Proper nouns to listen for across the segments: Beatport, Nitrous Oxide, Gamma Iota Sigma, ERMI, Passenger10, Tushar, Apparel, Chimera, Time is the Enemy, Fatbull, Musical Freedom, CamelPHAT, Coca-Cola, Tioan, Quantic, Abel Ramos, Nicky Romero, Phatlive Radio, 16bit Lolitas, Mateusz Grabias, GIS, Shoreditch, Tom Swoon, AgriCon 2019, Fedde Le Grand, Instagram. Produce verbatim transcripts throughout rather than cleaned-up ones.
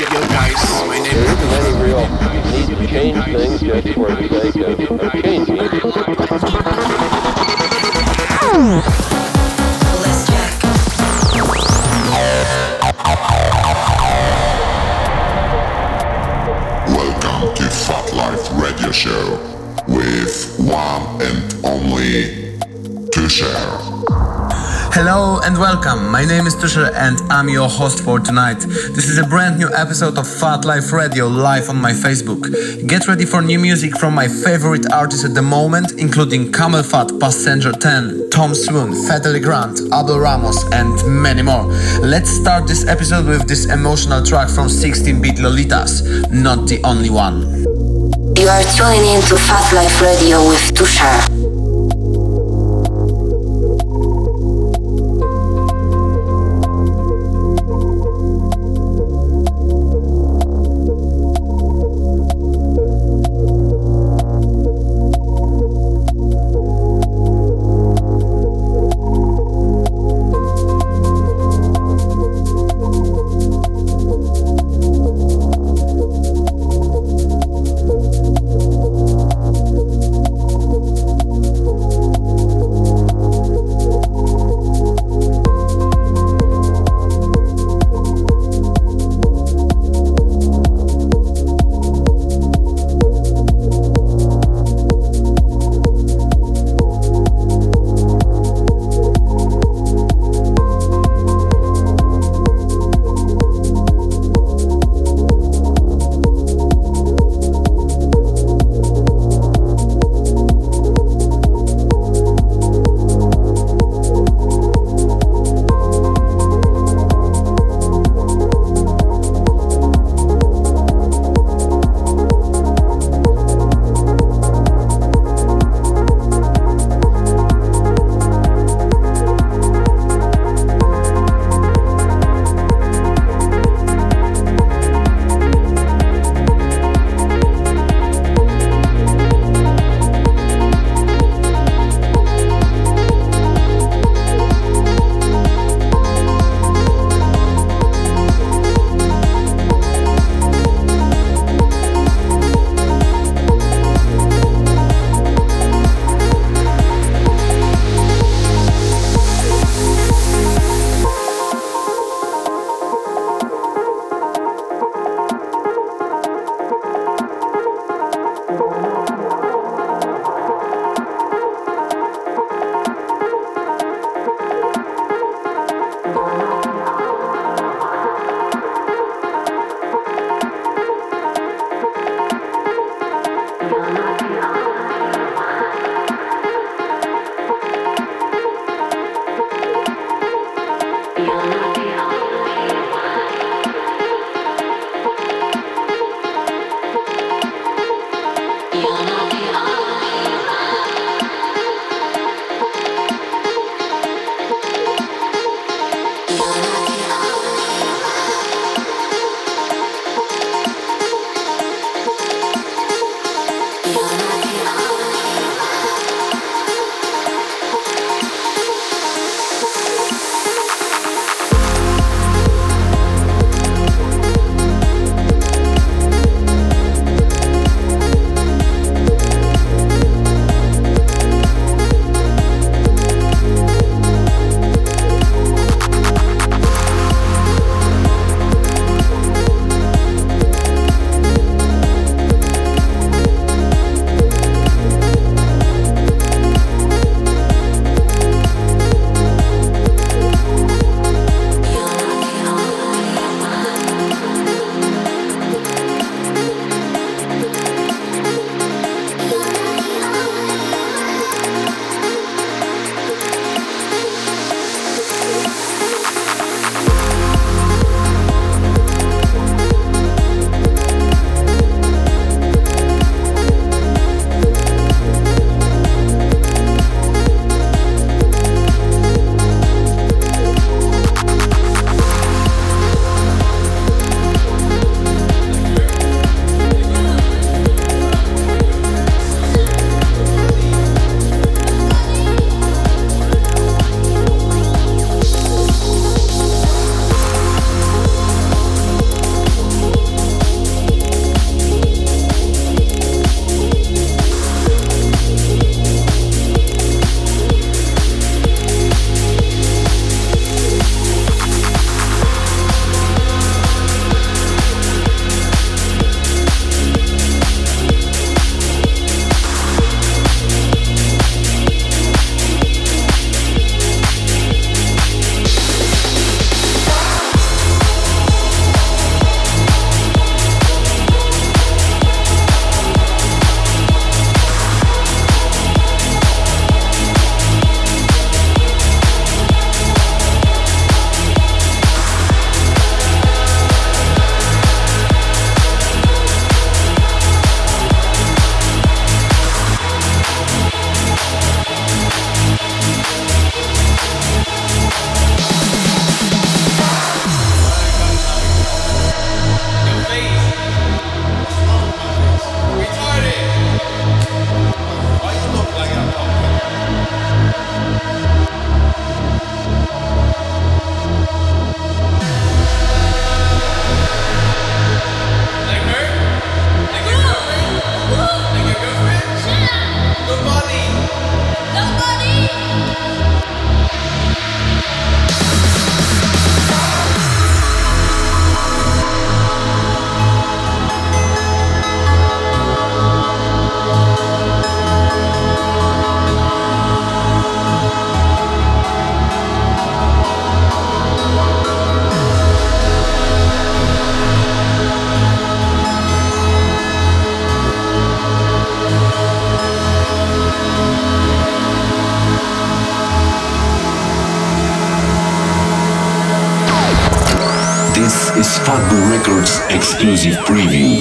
Yo guys, my name is any real need to change things just for the sake of, of changing it. Welcome to Phatlive Radio Show with one and only Tushar. Hello and welcome, my name is Tushar and I'm your host for tonight. This is a brand new episode of Phatlive Radio live on my Facebook. Get ready for new music from my favorite artists at the moment, including CamelPHAT, Passenger ten, Tom Swoon, Fedde Le Grand, Abel Ramos and many more. Let's start this episode with this emotional track from sixteen bit Lolitas, Not the Only One. You are tuning in to Phatlive Radio with Tushar. Apparel Records exclusive preview.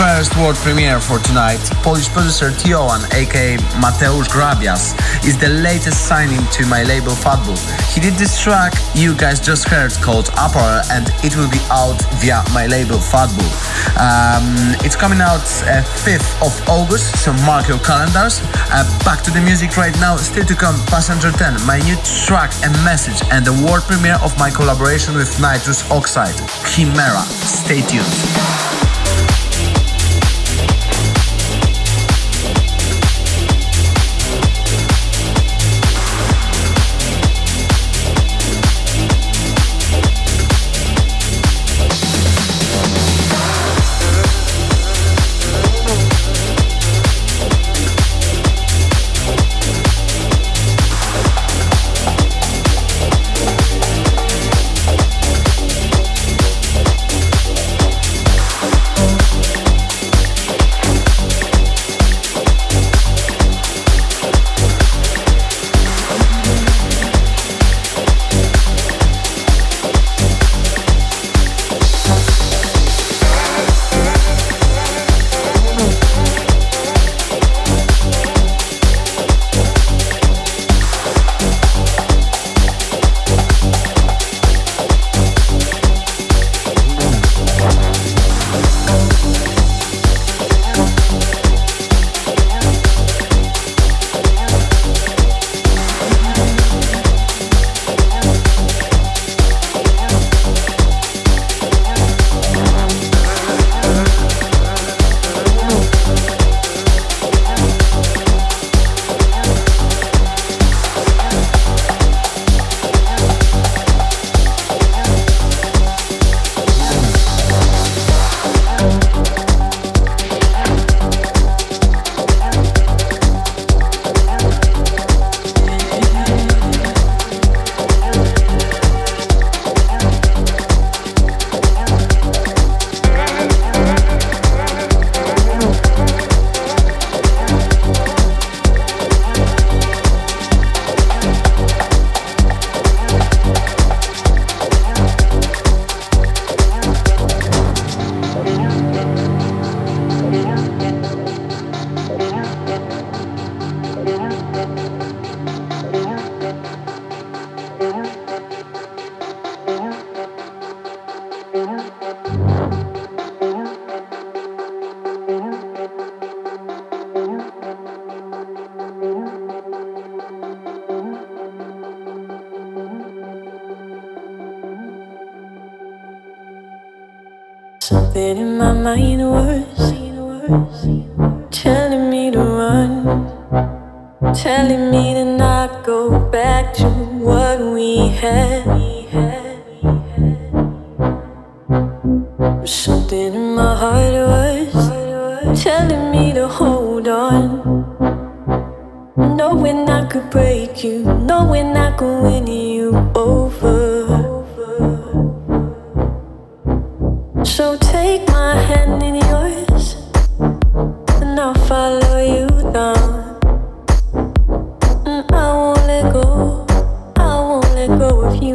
First world premiere for tonight, Polish producer Tioan, aka Mateusz Grabias, is the latest signing to my label Fatbull. He did this track you guys just heard called Apparel, and it will be out via my label Fatbull. Um, it's coming out uh, fifth of August, so mark your calendars. Uh, back to the music right now, still to come Passenger ten, my new track and message, and the world premiere of my collaboration with Nitrous Oxide, Chimera. Stay tuned. Something in my mind was telling me to run, telling me to not go back to what we had. Something in my heart was telling me to hold on, knowing I could break you, knowing I could win you over. So take my hand in yours, and I'll follow you down. And I won't let go, I won't let go of you.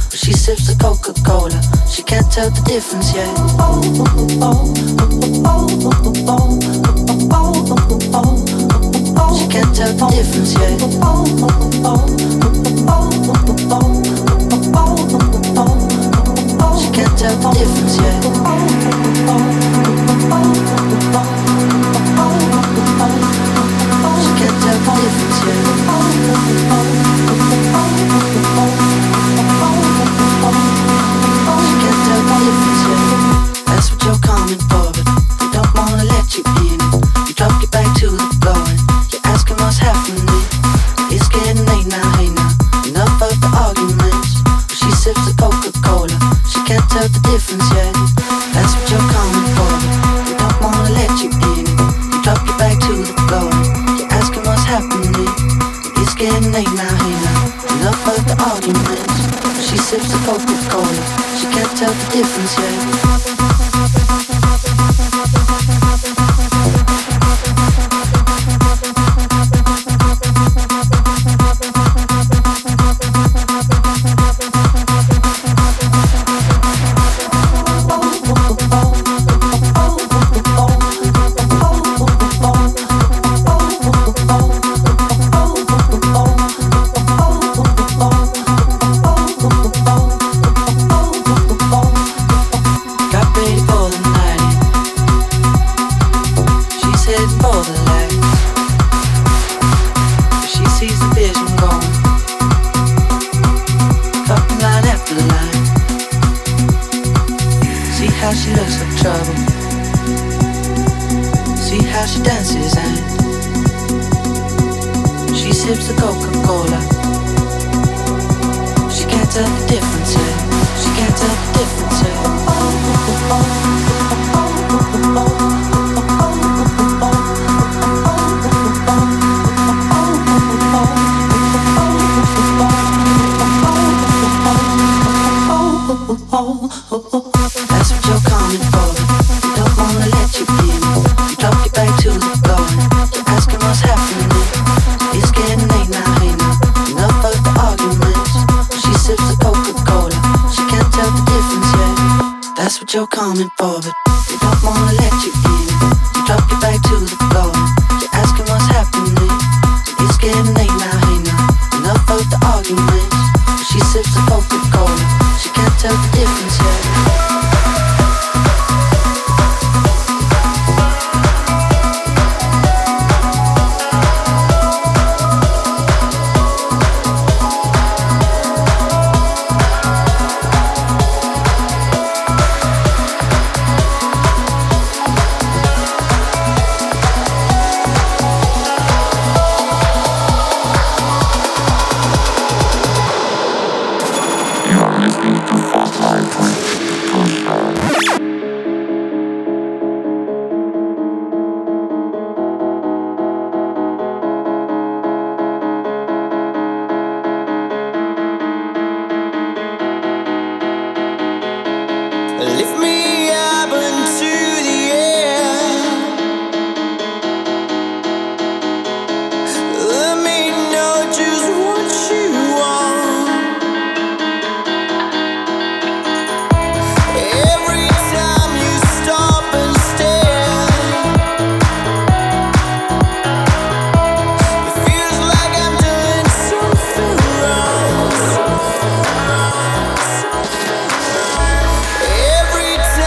she sips the Coca-Cola, she can't tell the difference yet. Oh oh oh oh oh oh oh oh oh. She can't tell the difference yet. Oh oh oh oh oh oh oh. She can't tell the difference yet. She can't tell the difference yet. She can't tell the difference yet. That's what you're coming for, but they don't wanna let you in. You drop your back to the floor, and you're asking what's happening. It's getting late now, hey now. Enough of the arguments. But she sips the Coca-Cola. She can't tell the difference yet. That's what you're coming for. They don't wanna let you in. You drop your back to the floor. You're asking what's happening. It's getting late now, hey now. Enough of the arguments. She sips the Coca-Cola. She can't tell the difference yet. trouble. See how she dances and she sips a Coca-Cola. She can't tell the difference here. She can't tell the difference here. Oh, that's what you're coming for. We don't wanna let you in. You drop your back to the floor. You're asking what's happening. It's getting late now, hey now. Enough of the arguments. She sips a Coca-Cola. She can't tell the difference yet. That's what you're coming for, but we don't wanna let you in. You drop your back to the floor. You're asking what's happening. It's getting late now, hey now. Enough of the arguments. She sips a Coca-Cola. She can't tell the difference yet. Every time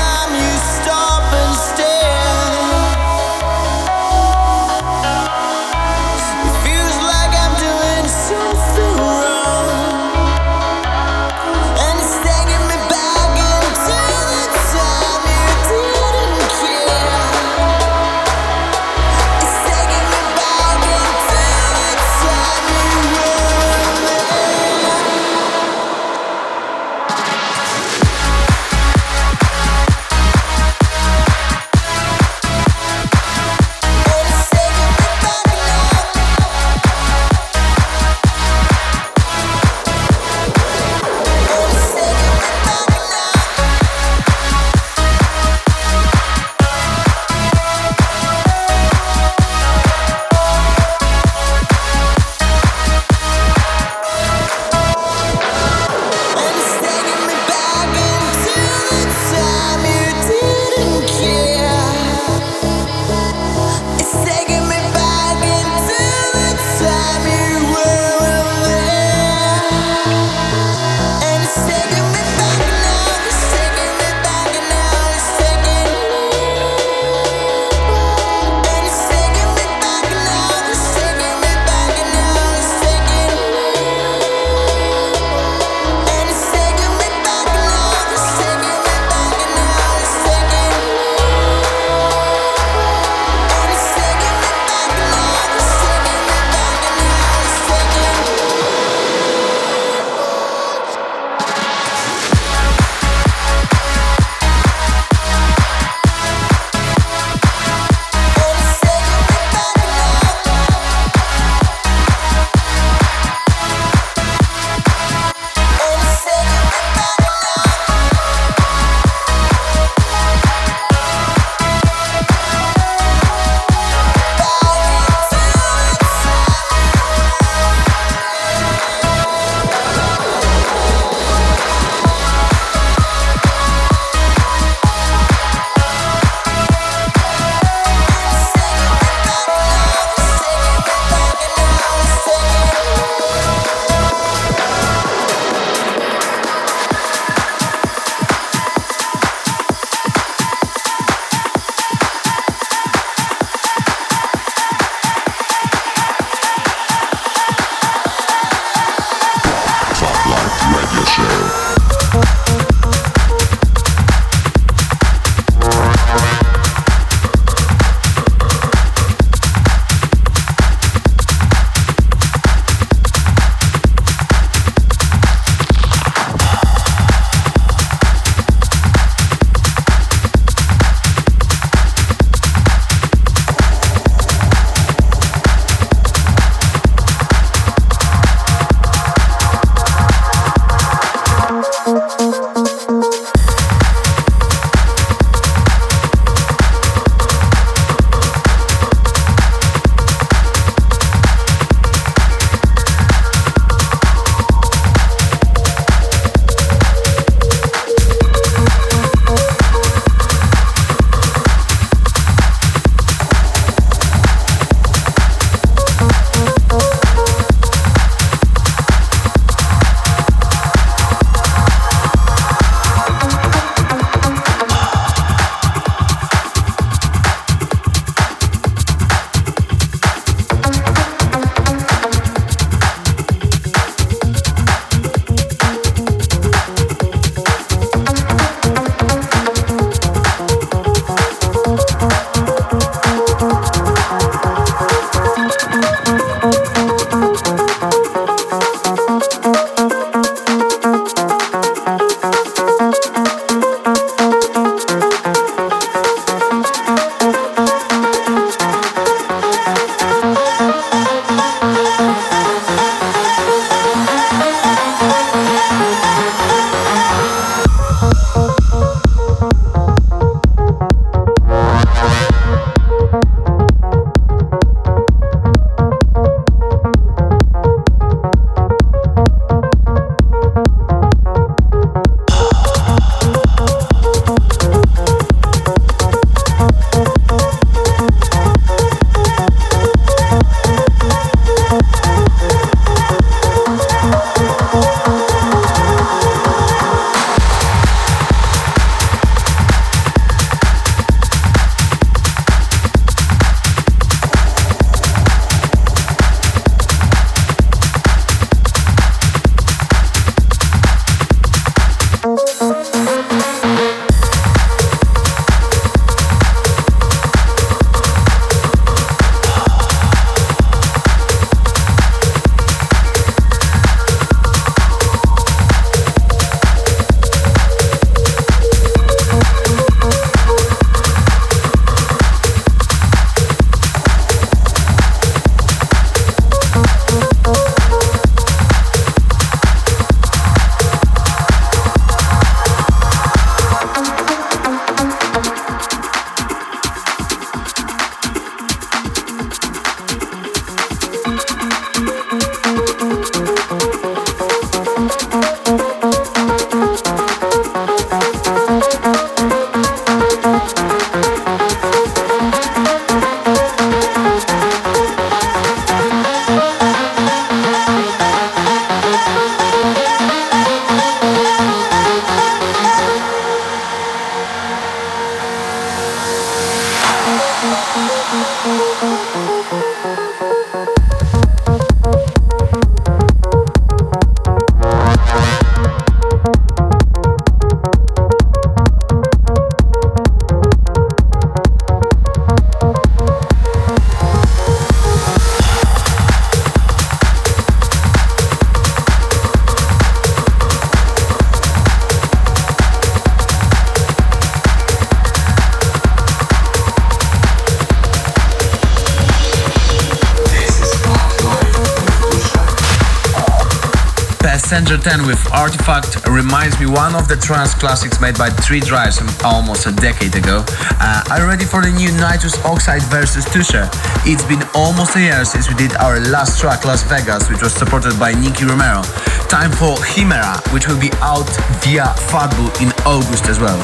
Passenger ten with Artifact reminds me one of the trance classics made by Three Drives from almost a decade ago. Uh, are you ready for the new Nitrous Oxide versus Tusha? It's been almost a year since we did our last track, Las Vegas, which was supported by Nicky Romero. Time for Chimera, which will be out via Fatbull in August as well.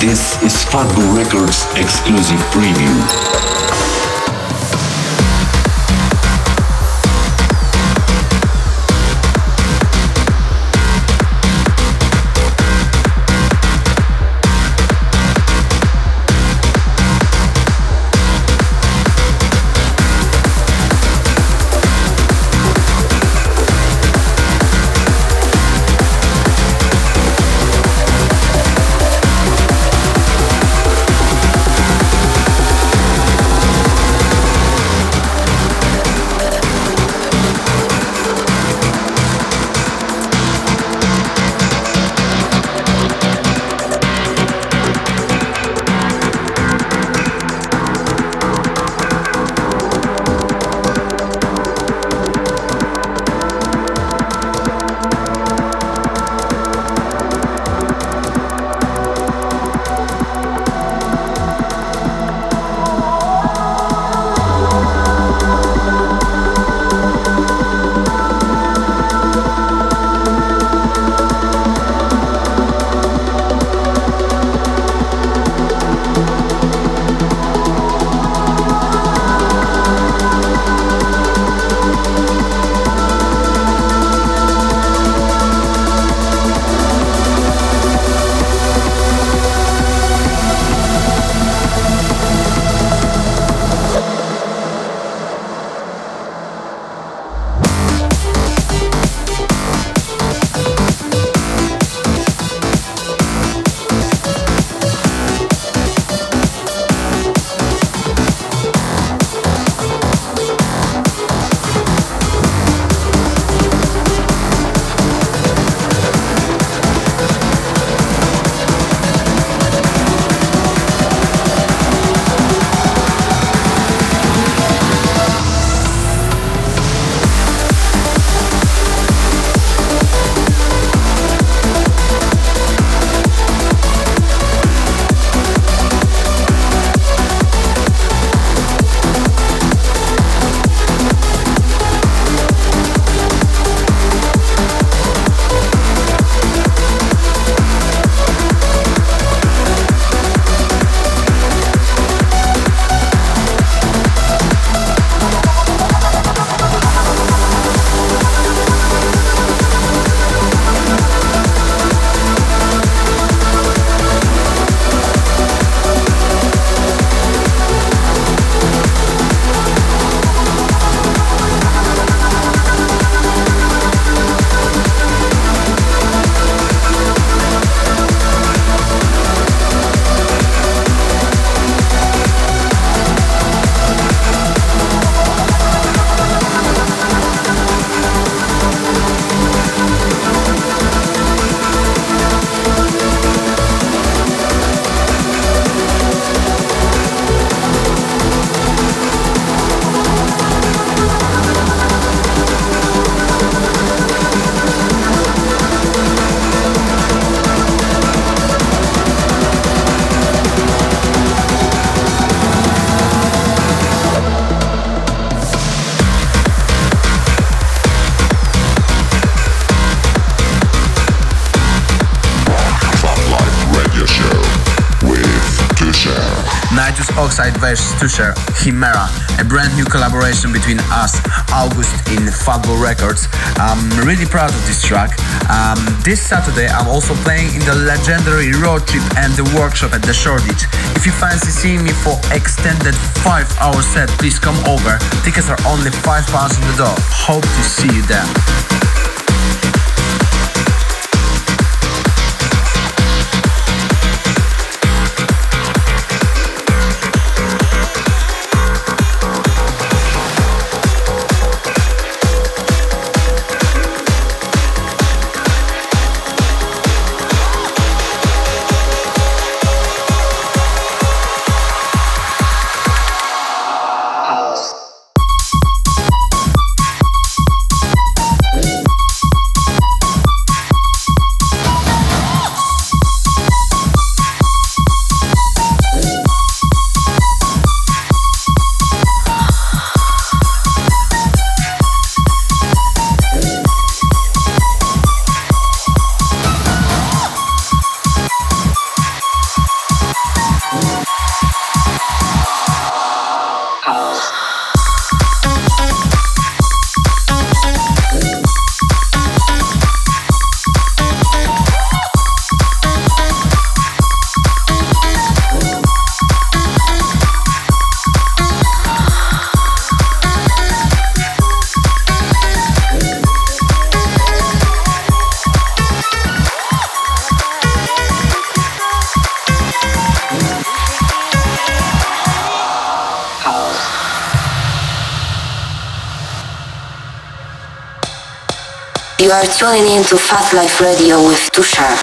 This is Fatbull Records exclusive preview. Oxide versus. Tusha, Chimera, a brand new collaboration between us, August in Fatbull Records. I'm really proud of this track. Um, this Saturday I'm also playing in the legendary Road Trip and the Workshop at the Shoreditch. If you fancy seeing me for extended five hour set, please come over. Tickets are only five pounds on the door. Hope to see you there. You are tuning in to Phatlive Radio with Tushar.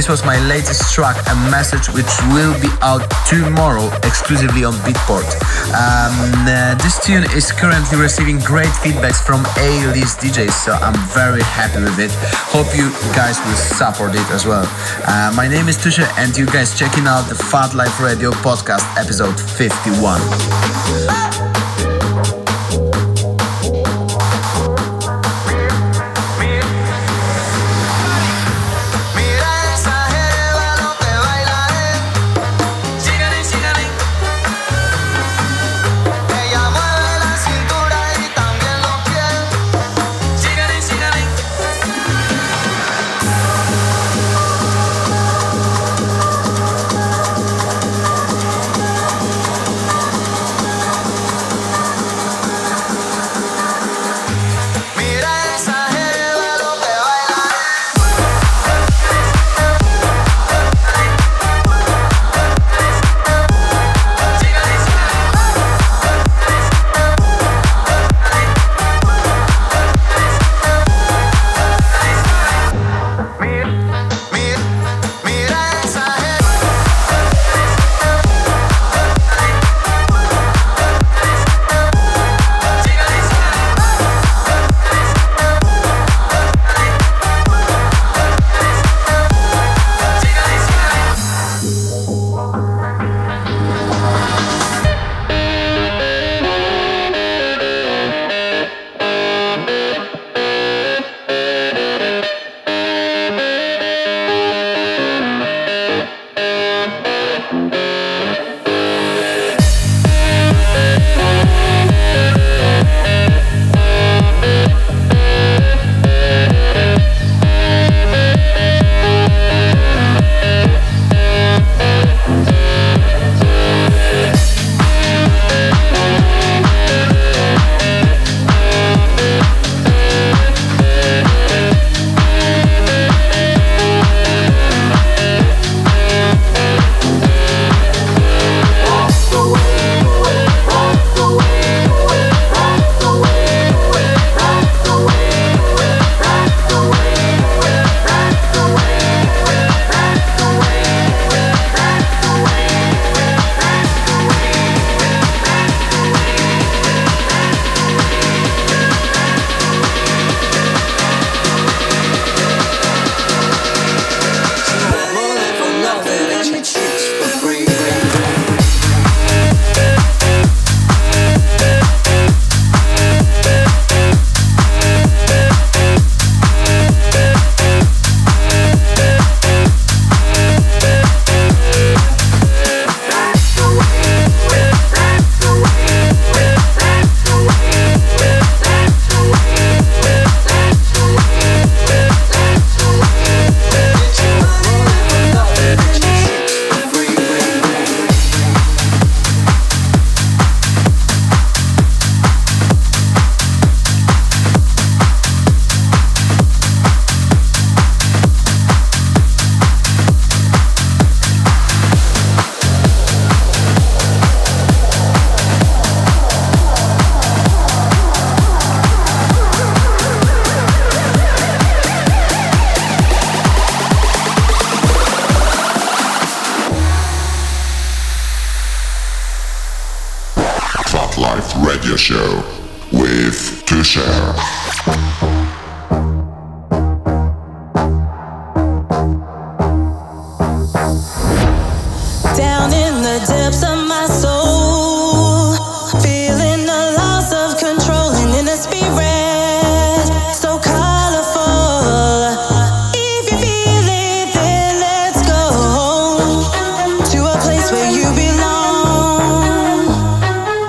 This was my latest track, A Message, which will be out tomorrow exclusively on Beatport. Um, uh, this tune is currently receiving great feedbacks from A-list D Js, so I'm very happy with it. Hope you guys will support it as well. Uh, my name is Tusha, and you guys checking out the Phatlive Radio podcast episode fifty-one.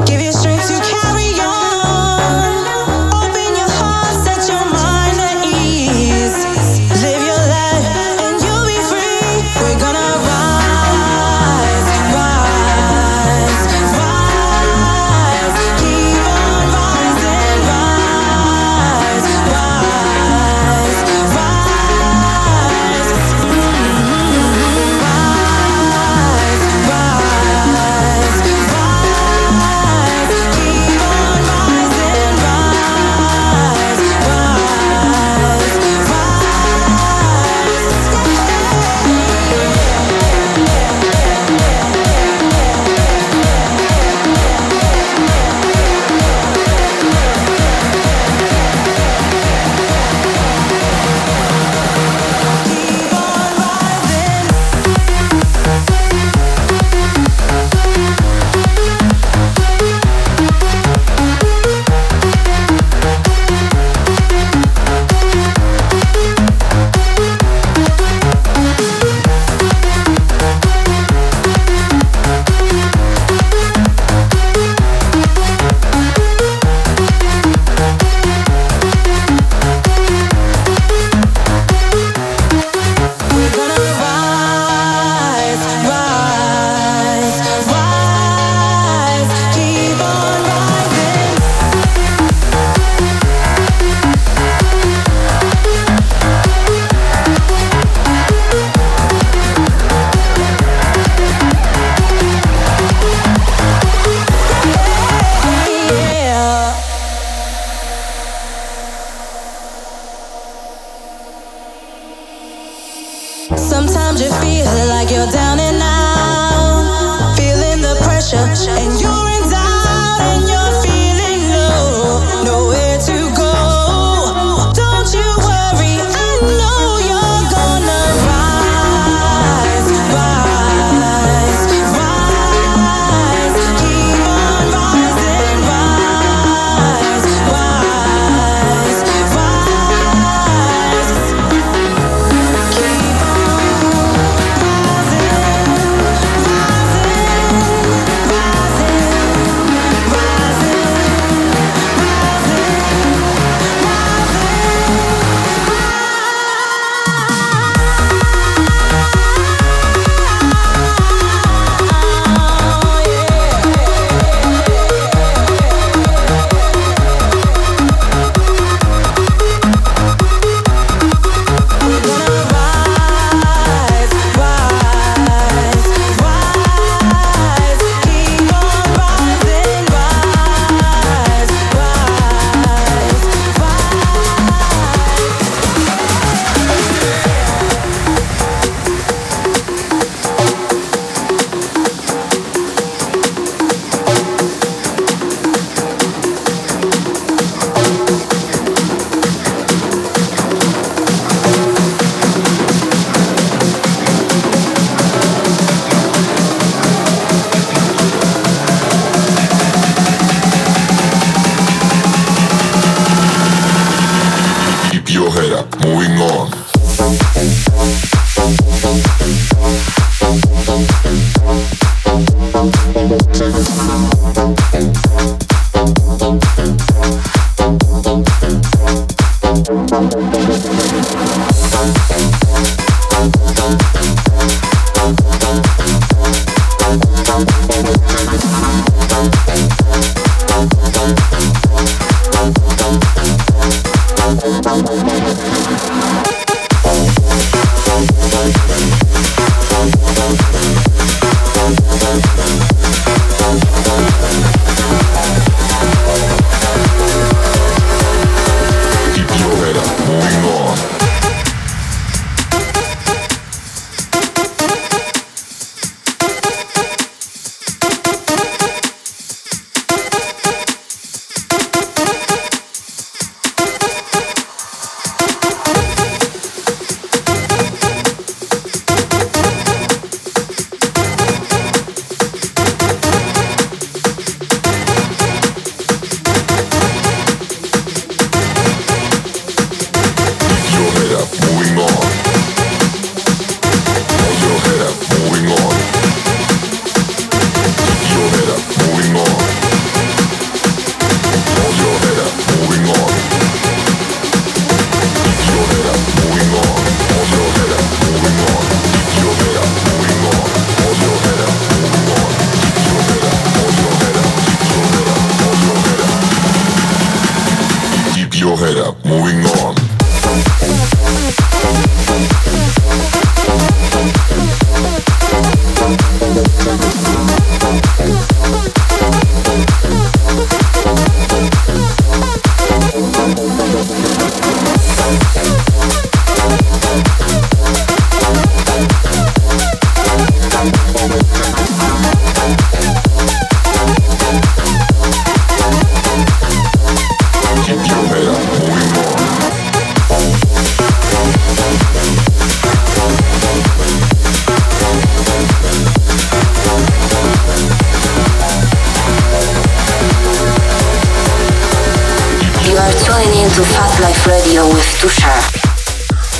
Give you strength to carry on. Open your heart, set your your feet like you're down and out, feeling the pressure, and you're in doubt, and you're feeling low, nowhere to go. Don't you worry, I know you're gonna rise, rise, rise, keep on rising, rise, rise, rise, keep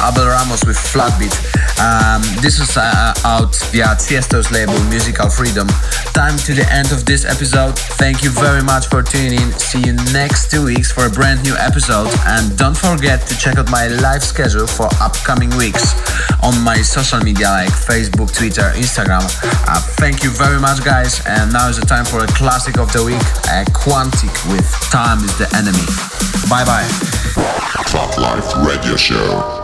Abel Ramos with Flatbeat. Um, this is uh, out via Tiesto's label, Musical Freedom. Time to the end of this episode. Thank you very much for tuning in. See you next two weeks for a brand new episode. And don't forget to check out my live schedule for upcoming weeks on my social media like Facebook, Twitter, Instagram. Uh, thank you very much, guys. And now is the time for a classic of the week, uh, Quantic with Time is the Enemy. Bye-bye. Phatlive Radio Show.